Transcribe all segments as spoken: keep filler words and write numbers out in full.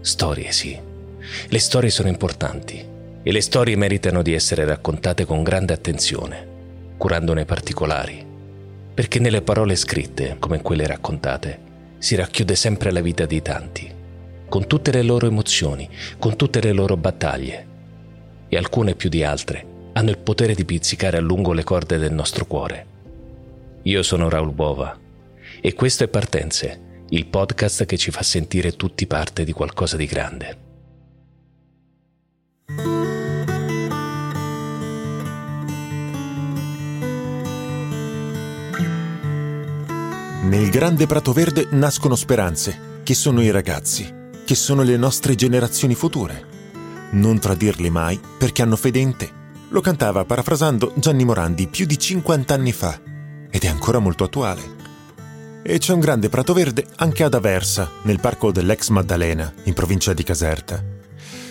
Storie, sì. Le storie sono importanti. E le storie meritano di essere raccontate con grande attenzione, curandone i particolari, perché nelle parole scritte, come in quelle raccontate, si racchiude sempre la vita di tanti, con tutte le loro emozioni, con tutte le loro battaglie, e alcune più di altre hanno il potere di pizzicare a lungo le corde del nostro cuore. Io sono Raul Bova e questo è Partenze, il podcast che ci fa sentire tutti parte di qualcosa di grande. Nel grande prato verde nascono speranze, che sono i ragazzi, che sono le nostre generazioni future. Non tradirle mai, perché hanno fede in te. Lo cantava, parafrasando, Gianni Morandi più di cinquanta anni fa, ed è ancora molto attuale. E c'è un grande prato verde anche ad Aversa, nel parco dell'ex Maddalena, in provincia di Caserta.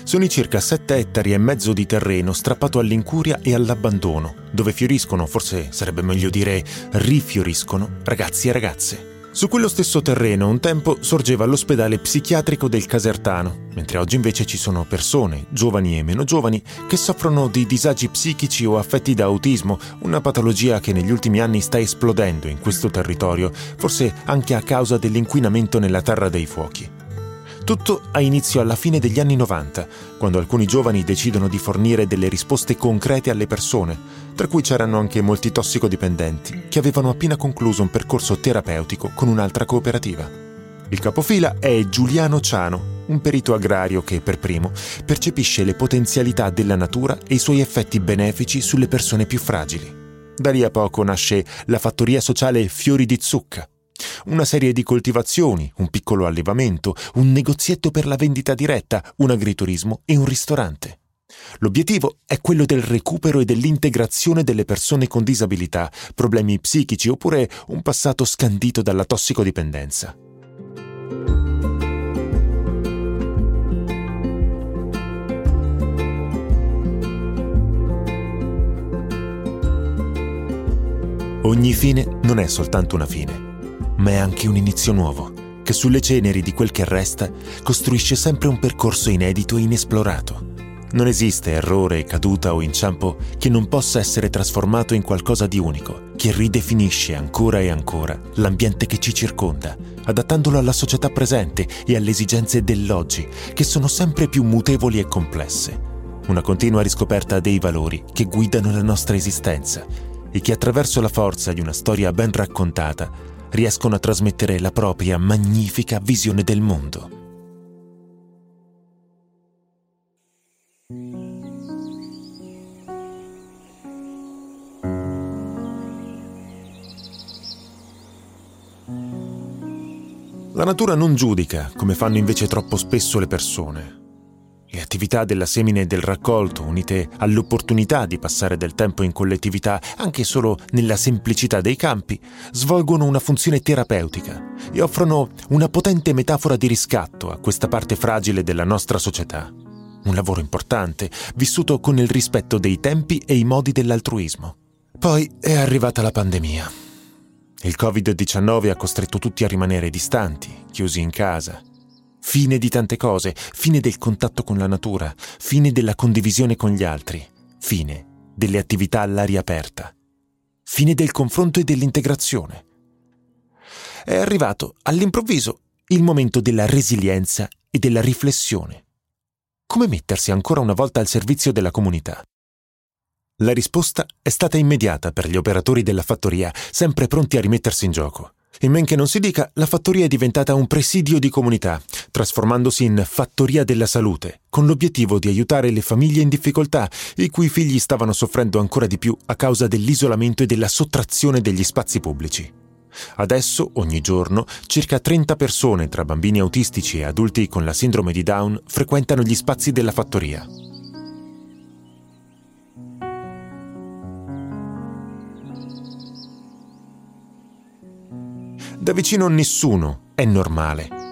Sono i circa sette ettari e mezzo di terreno strappato all'incuria e all'abbandono, dove fioriscono, forse sarebbe meglio dire rifioriscono, ragazzi e ragazze. Su quello stesso terreno un tempo sorgeva l'ospedale psichiatrico del Casertano, mentre oggi invece ci sono persone, giovani e meno giovani, che soffrono di disagi psichici o affetti da autismo, una patologia che negli ultimi anni sta esplodendo in questo territorio, forse anche a causa dell'inquinamento nella Terra dei Fuochi. Tutto ha inizio alla fine degli anni novanta, quando alcuni giovani decidono di fornire delle risposte concrete alle persone, tra cui c'erano anche molti tossicodipendenti, che avevano appena concluso un percorso terapeutico con un'altra cooperativa. Il capofila è Giuliano Ciano, un perito agrario che, per primo, percepisce le potenzialità della natura e i suoi effetti benefici sulle persone più fragili. Da lì a poco nasce la fattoria sociale Fiori di Zucca, una serie di coltivazioni, un piccolo allevamento, un negozietto per la vendita diretta, un agriturismo e un ristorante. L'obiettivo è quello del recupero e dell'integrazione delle persone con disabilità, problemi psichici oppure un passato scandito dalla tossicodipendenza. Ogni fine non è soltanto una fine, ma è anche un inizio nuovo, che sulle ceneri di quel che resta costruisce sempre un percorso inedito e inesplorato. Non esiste errore, caduta o inciampo che non possa essere trasformato in qualcosa di unico, che ridefinisce ancora e ancora l'ambiente che ci circonda, adattandolo alla società presente e alle esigenze dell'oggi, che sono sempre più mutevoli e complesse. Una continua riscoperta dei valori che guidano la nostra esistenza e che attraverso la forza di una storia ben raccontata riescono a trasmettere la propria magnifica visione del mondo. La natura non giudica, come fanno invece troppo spesso le persone. Le attività della semina e del raccolto, unite all'opportunità di passare del tempo in collettività, anche solo nella semplicità dei campi, svolgono una funzione terapeutica e offrono una potente metafora di riscatto a questa parte fragile della nostra società. Un lavoro importante, vissuto con il rispetto dei tempi e i modi dell'altruismo. Poi è arrivata la pandemia. Il covid diciannove ha costretto tutti a rimanere distanti, chiusi in casa. Fine di tante cose, fine del contatto con la natura, fine della condivisione con gli altri, fine delle attività all'aria aperta, fine del confronto e dell'integrazione. È arrivato all'improvviso il momento della resilienza e della riflessione. Come mettersi ancora una volta al servizio della comunità? La risposta è stata immediata per gli operatori della fattoria, sempre pronti a rimettersi in gioco. In men che non si dica, la fattoria è diventata un presidio di comunità, trasformandosi in Fattoria della Salute, con l'obiettivo di aiutare le famiglie in difficoltà, i cui figli stavano soffrendo ancora di più a causa dell'isolamento e della sottrazione degli spazi pubblici. Adesso, ogni giorno, circa trenta persone tra bambini autistici e adulti con la sindrome di Down frequentano gli spazi della fattoria. Da vicino nessuno è normale.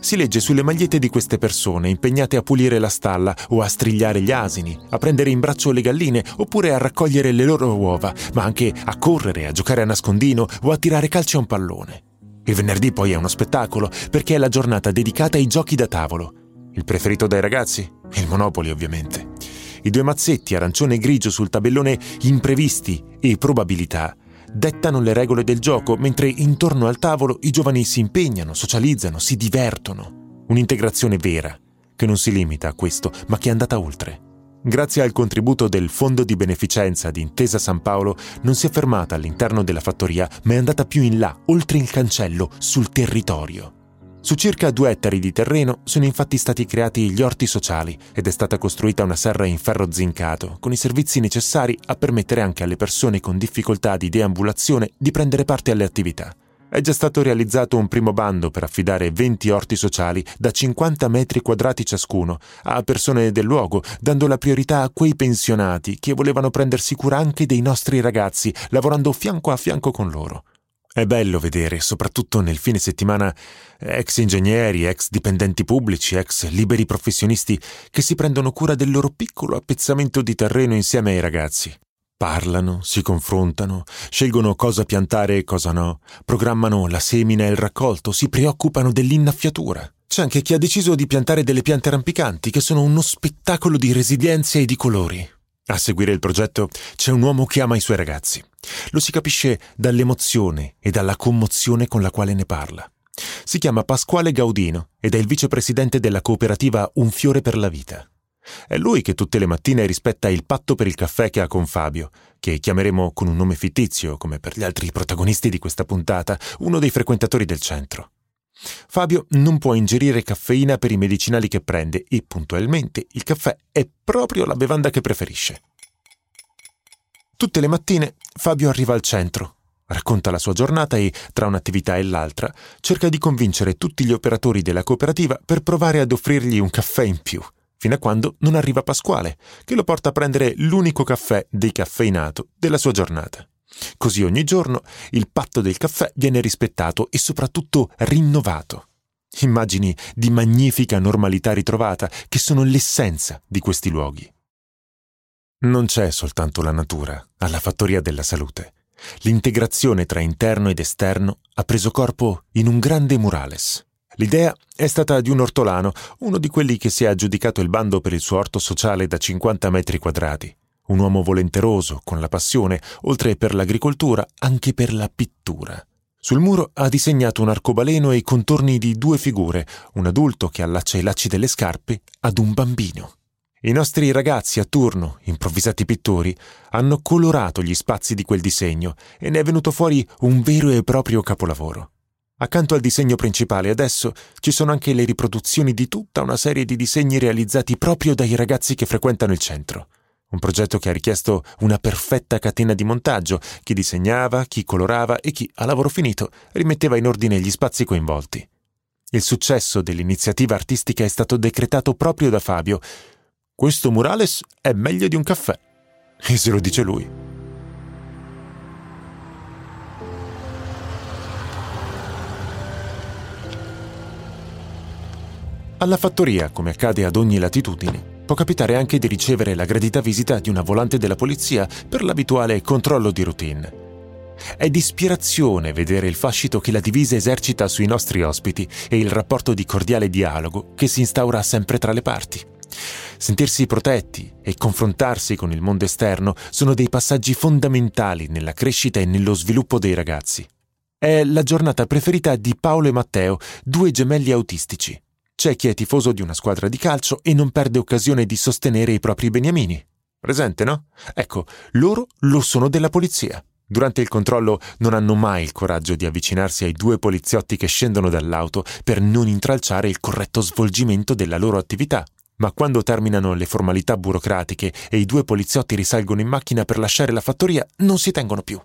Si legge sulle magliette di queste persone impegnate a pulire la stalla o a strigliare gli asini, a prendere in braccio le galline oppure a raccogliere le loro uova, ma anche a correre, a giocare a nascondino o a tirare calci a un pallone. Il venerdì poi è uno spettacolo perché è la giornata dedicata ai giochi da tavolo. Il preferito dai ragazzi? Il Monopoly, ovviamente. I due mazzetti arancione e grigio sul tabellone imprevisti e probabilità dettano le regole del gioco, mentre intorno al tavolo i giovani si impegnano, socializzano, si divertono. Un'integrazione vera, che non si limita a questo, ma che è andata oltre. Grazie al contributo del Fondo di Beneficenza di Intesa Sanpaolo, non si è fermata all'interno della fattoria, ma è andata più in là, oltre il cancello, sul territorio. Su circa due ettari di terreno sono infatti stati creati gli orti sociali ed è stata costruita una serra in ferro zincato con i servizi necessari a permettere anche alle persone con difficoltà di deambulazione di prendere parte alle attività. È già stato realizzato un primo bando per affidare venti orti sociali da cinquanta metri quadrati ciascuno a persone del luogo, dando la priorità a quei pensionati che volevano prendersi cura anche dei nostri ragazzi, lavorando fianco a fianco con loro. È bello vedere, soprattutto nel fine settimana, ex ingegneri, ex dipendenti pubblici, ex liberi professionisti che si prendono cura del loro piccolo appezzamento di terreno insieme ai ragazzi. Parlano, si confrontano, scelgono cosa piantare e cosa no, programmano la semina e il raccolto, si preoccupano dell'innaffiatura. C'è anche chi ha deciso di piantare delle piante rampicanti che sono uno spettacolo di resilienza e di colori. A seguire il progetto c'è un uomo che ama i suoi ragazzi. Lo si capisce dall'emozione e dalla commozione con la quale ne parla. Si chiama Pasquale Gaudino ed è il vicepresidente della cooperativa Un Fiore per la Vita. È lui che tutte le mattine rispetta il patto per il caffè che ha con Fabio, che chiameremo con un nome fittizio, come per gli altri protagonisti di questa puntata, uno dei frequentatori del centro. Fabio non può ingerire caffeina per i medicinali che prende e, puntualmente, il caffè è proprio la bevanda che preferisce. Tutte le mattine Fabio arriva al centro, racconta la sua giornata e, tra un'attività e l'altra, cerca di convincere tutti gli operatori della cooperativa per provare ad offrirgli un caffè in più, fino a quando non arriva Pasquale, che lo porta a prendere l'unico caffè decaffeinato della sua giornata. Così ogni giorno il patto del caffè viene rispettato e soprattutto rinnovato. Immagini di magnifica normalità ritrovata che sono l'essenza di questi luoghi. Non c'è soltanto la natura alla Fattoria della Salute. L'integrazione tra interno ed esterno ha preso corpo in un grande murales. L'idea è stata di un ortolano, uno di quelli che si è aggiudicato il bando per il suo orto sociale da cinquanta metri quadrati. Un uomo volenteroso, con la passione, oltre per l'agricoltura, anche per la pittura. Sul muro ha disegnato un arcobaleno e i contorni di due figure, un adulto che allaccia i lacci delle scarpe ad un bambino. I nostri ragazzi a turno, improvvisati pittori, hanno colorato gli spazi di quel disegno e ne è venuto fuori un vero e proprio capolavoro. Accanto al disegno principale adesso ci sono anche le riproduzioni di tutta una serie di disegni realizzati proprio dai ragazzi che frequentano il centro. Un progetto che ha richiesto una perfetta catena di montaggio, chi disegnava, chi colorava e chi, a lavoro finito, rimetteva in ordine gli spazi coinvolti. Il successo dell'iniziativa artistica è stato decretato proprio da Fabio. Questo murales è meglio di un caffè. E se lo dice lui. Alla fattoria, come accade ad ogni latitudine, può capitare anche di ricevere la gradita visita di una volante della polizia per l'abituale controllo di routine. È di ispirazione vedere il fascino che la divisa esercita sui nostri ospiti e il rapporto di cordiale dialogo che si instaura sempre tra le parti. Sentirsi protetti e confrontarsi con il mondo esterno sono dei passaggi fondamentali nella crescita e nello sviluppo dei ragazzi. È la giornata preferita di Paolo e Matteo, due gemelli autistici. C'è chi è tifoso di una squadra di calcio e non perde occasione di sostenere i propri beniamini. Presente, no? Ecco, loro lo sono della polizia. Durante il controllo non hanno mai il coraggio di avvicinarsi ai due poliziotti che scendono dall'auto per non intralciare il corretto svolgimento della loro attività. Ma quando terminano le formalità burocratiche e i due poliziotti risalgono in macchina per lasciare la fattoria, non si tengono più.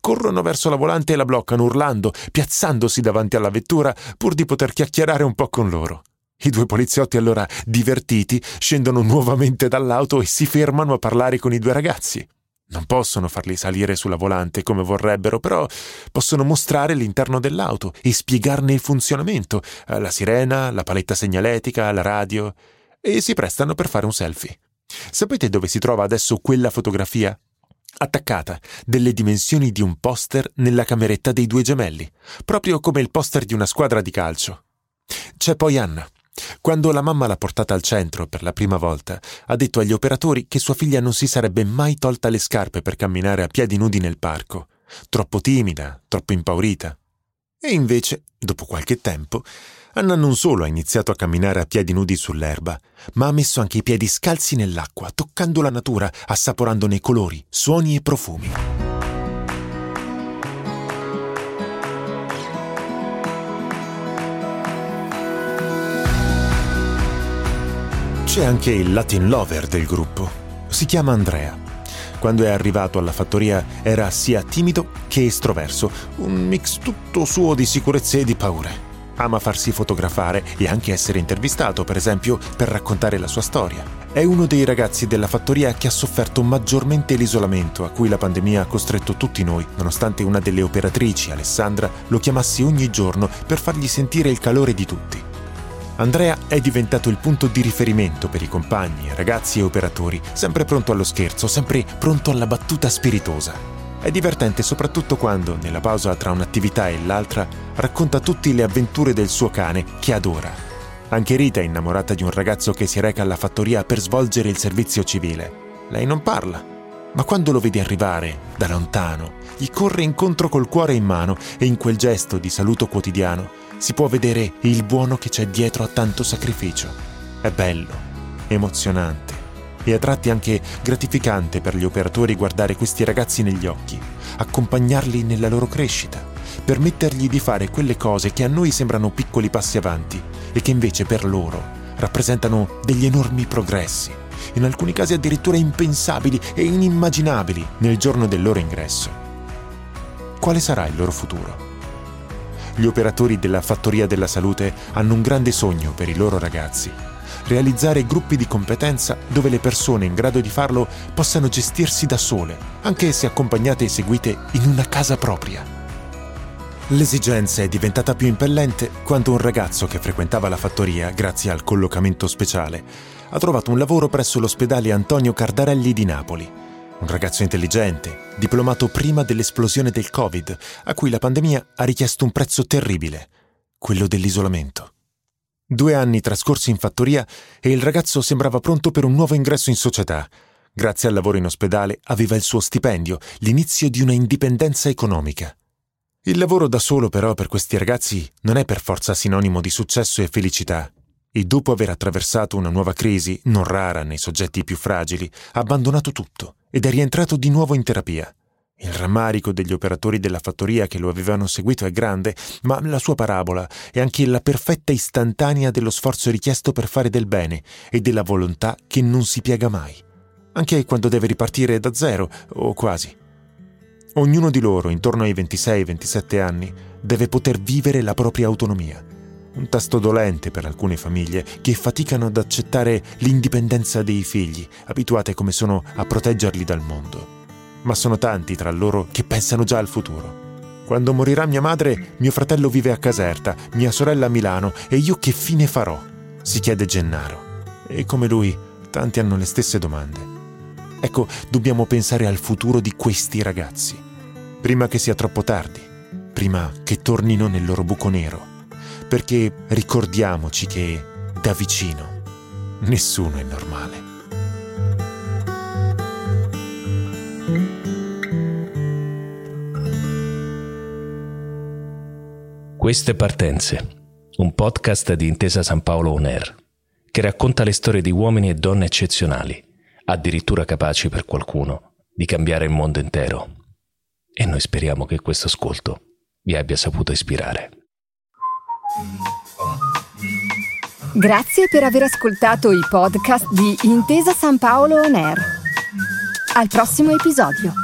Corrono verso la volante e la bloccano urlando, piazzandosi davanti alla vettura pur di poter chiacchierare un po' con loro. I due poliziotti allora, divertiti, scendono nuovamente dall'auto e si fermano a parlare con i due ragazzi. Non possono farli salire sulla volante come vorrebbero, però possono mostrare l'interno dell'auto e spiegarne il funzionamento, la sirena, la paletta segnaletica, la radio, e si prestano per fare un selfie. Sapete dove si trova adesso quella fotografia? Attaccata, delle dimensioni di un poster, nella cameretta dei due gemelli, proprio come il poster di una squadra di calcio. C'è poi Anna. Quando la mamma l'ha portata al centro per la prima volta, ha detto agli operatori che sua figlia non si sarebbe mai tolta le scarpe per camminare a piedi nudi nel parco, troppo timida, troppo impaurita. E invece, dopo qualche tempo, Anna non solo ha iniziato a camminare a piedi nudi sull'erba, ma ha messo anche i piedi scalzi nell'acqua, toccando la natura, assaporandone colori, suoni e profumi. C'è anche il Latin lover del gruppo. Si chiama Andrea. Quando è arrivato alla fattoria era sia timido che estroverso, un mix tutto suo di sicurezze e di paure. Ama farsi fotografare e anche essere intervistato, per esempio, per raccontare la sua storia. È uno dei ragazzi della fattoria che ha sofferto maggiormente l'isolamento a cui la pandemia ha costretto tutti noi, nonostante una delle operatrici, Alessandra, lo chiamasse ogni giorno per fargli sentire il calore di tutti. Andrea è diventato il punto di riferimento per i compagni, ragazzi e operatori, sempre pronto allo scherzo, sempre pronto alla battuta spiritosa. È divertente soprattutto quando, nella pausa tra un'attività e l'altra, racconta tutte le avventure del suo cane, che adora. Anche Rita è innamorata di un ragazzo che si reca alla fattoria per svolgere il servizio civile. Lei non parla, ma quando lo vede arrivare, da lontano, gli corre incontro col cuore in mano e in quel gesto di saluto quotidiano si può vedere il buono che c'è dietro a tanto sacrificio. È bello, emozionante e a tratti anche gratificante per gli operatori guardare questi ragazzi negli occhi, accompagnarli nella loro crescita, permettergli di fare quelle cose che a noi sembrano piccoli passi avanti e che invece per loro rappresentano degli enormi progressi, in alcuni casi addirittura impensabili e inimmaginabili nel giorno del loro ingresso. Quale sarà il loro futuro? Gli operatori della Fattoria della Salute hanno un grande sogno per i loro ragazzi: realizzare gruppi di competenza dove le persone in grado di farlo possano gestirsi da sole, anche se accompagnate e seguite in una casa propria. L'esigenza è diventata più impellente quando un ragazzo che frequentava la fattoria, grazie al collocamento speciale, ha trovato un lavoro presso l'ospedale Antonio Cardarelli di Napoli. Un ragazzo intelligente, diplomato prima dell'esplosione del Covid, a cui la pandemia ha richiesto un prezzo terribile, quello dell'isolamento. Due anni trascorsi in fattoria e il ragazzo sembrava pronto per un nuovo ingresso in società. Grazie al lavoro in ospedale aveva il suo stipendio, l'inizio di una indipendenza economica. Il lavoro da solo però per questi ragazzi non è per forza sinonimo di successo e felicità. E dopo aver attraversato una nuova crisi, non rara nei soggetti più fragili, ha abbandonato tutto ed è rientrato di nuovo in terapia. Il rammarico degli operatori della fattoria che lo avevano seguito è grande, ma la sua parabola è anche la perfetta istantanea dello sforzo richiesto per fare del bene e della volontà che non si piega mai, anche quando deve ripartire da zero, o quasi. Ognuno di loro, intorno ai ventisei ventisette anni, deve poter vivere la propria autonomia. Un tasto dolente per alcune famiglie che faticano ad accettare l'indipendenza dei figli, abituate come sono a proteggerli dal mondo. Ma sono tanti tra loro che pensano già al futuro. Quando morirà mia madre, mio fratello vive a Caserta, mia sorella a Milano, e io che fine farò? Si chiede Gennaro. E come lui, tanti hanno le stesse domande. Ecco, dobbiamo pensare al futuro di questi ragazzi. Prima che sia troppo tardi, prima che tornino nel loro buco nero. Perché ricordiamoci che, da vicino, nessuno è normale. Queste partenze, un podcast di Intesa Sanpaolo On Air, che racconta le storie di uomini e donne eccezionali, addirittura capaci per qualcuno di cambiare il mondo intero. E noi speriamo che questo ascolto vi abbia saputo ispirare. Grazie per aver ascoltato i podcast di Intesa Sanpaolo On Air. Al prossimo episodio.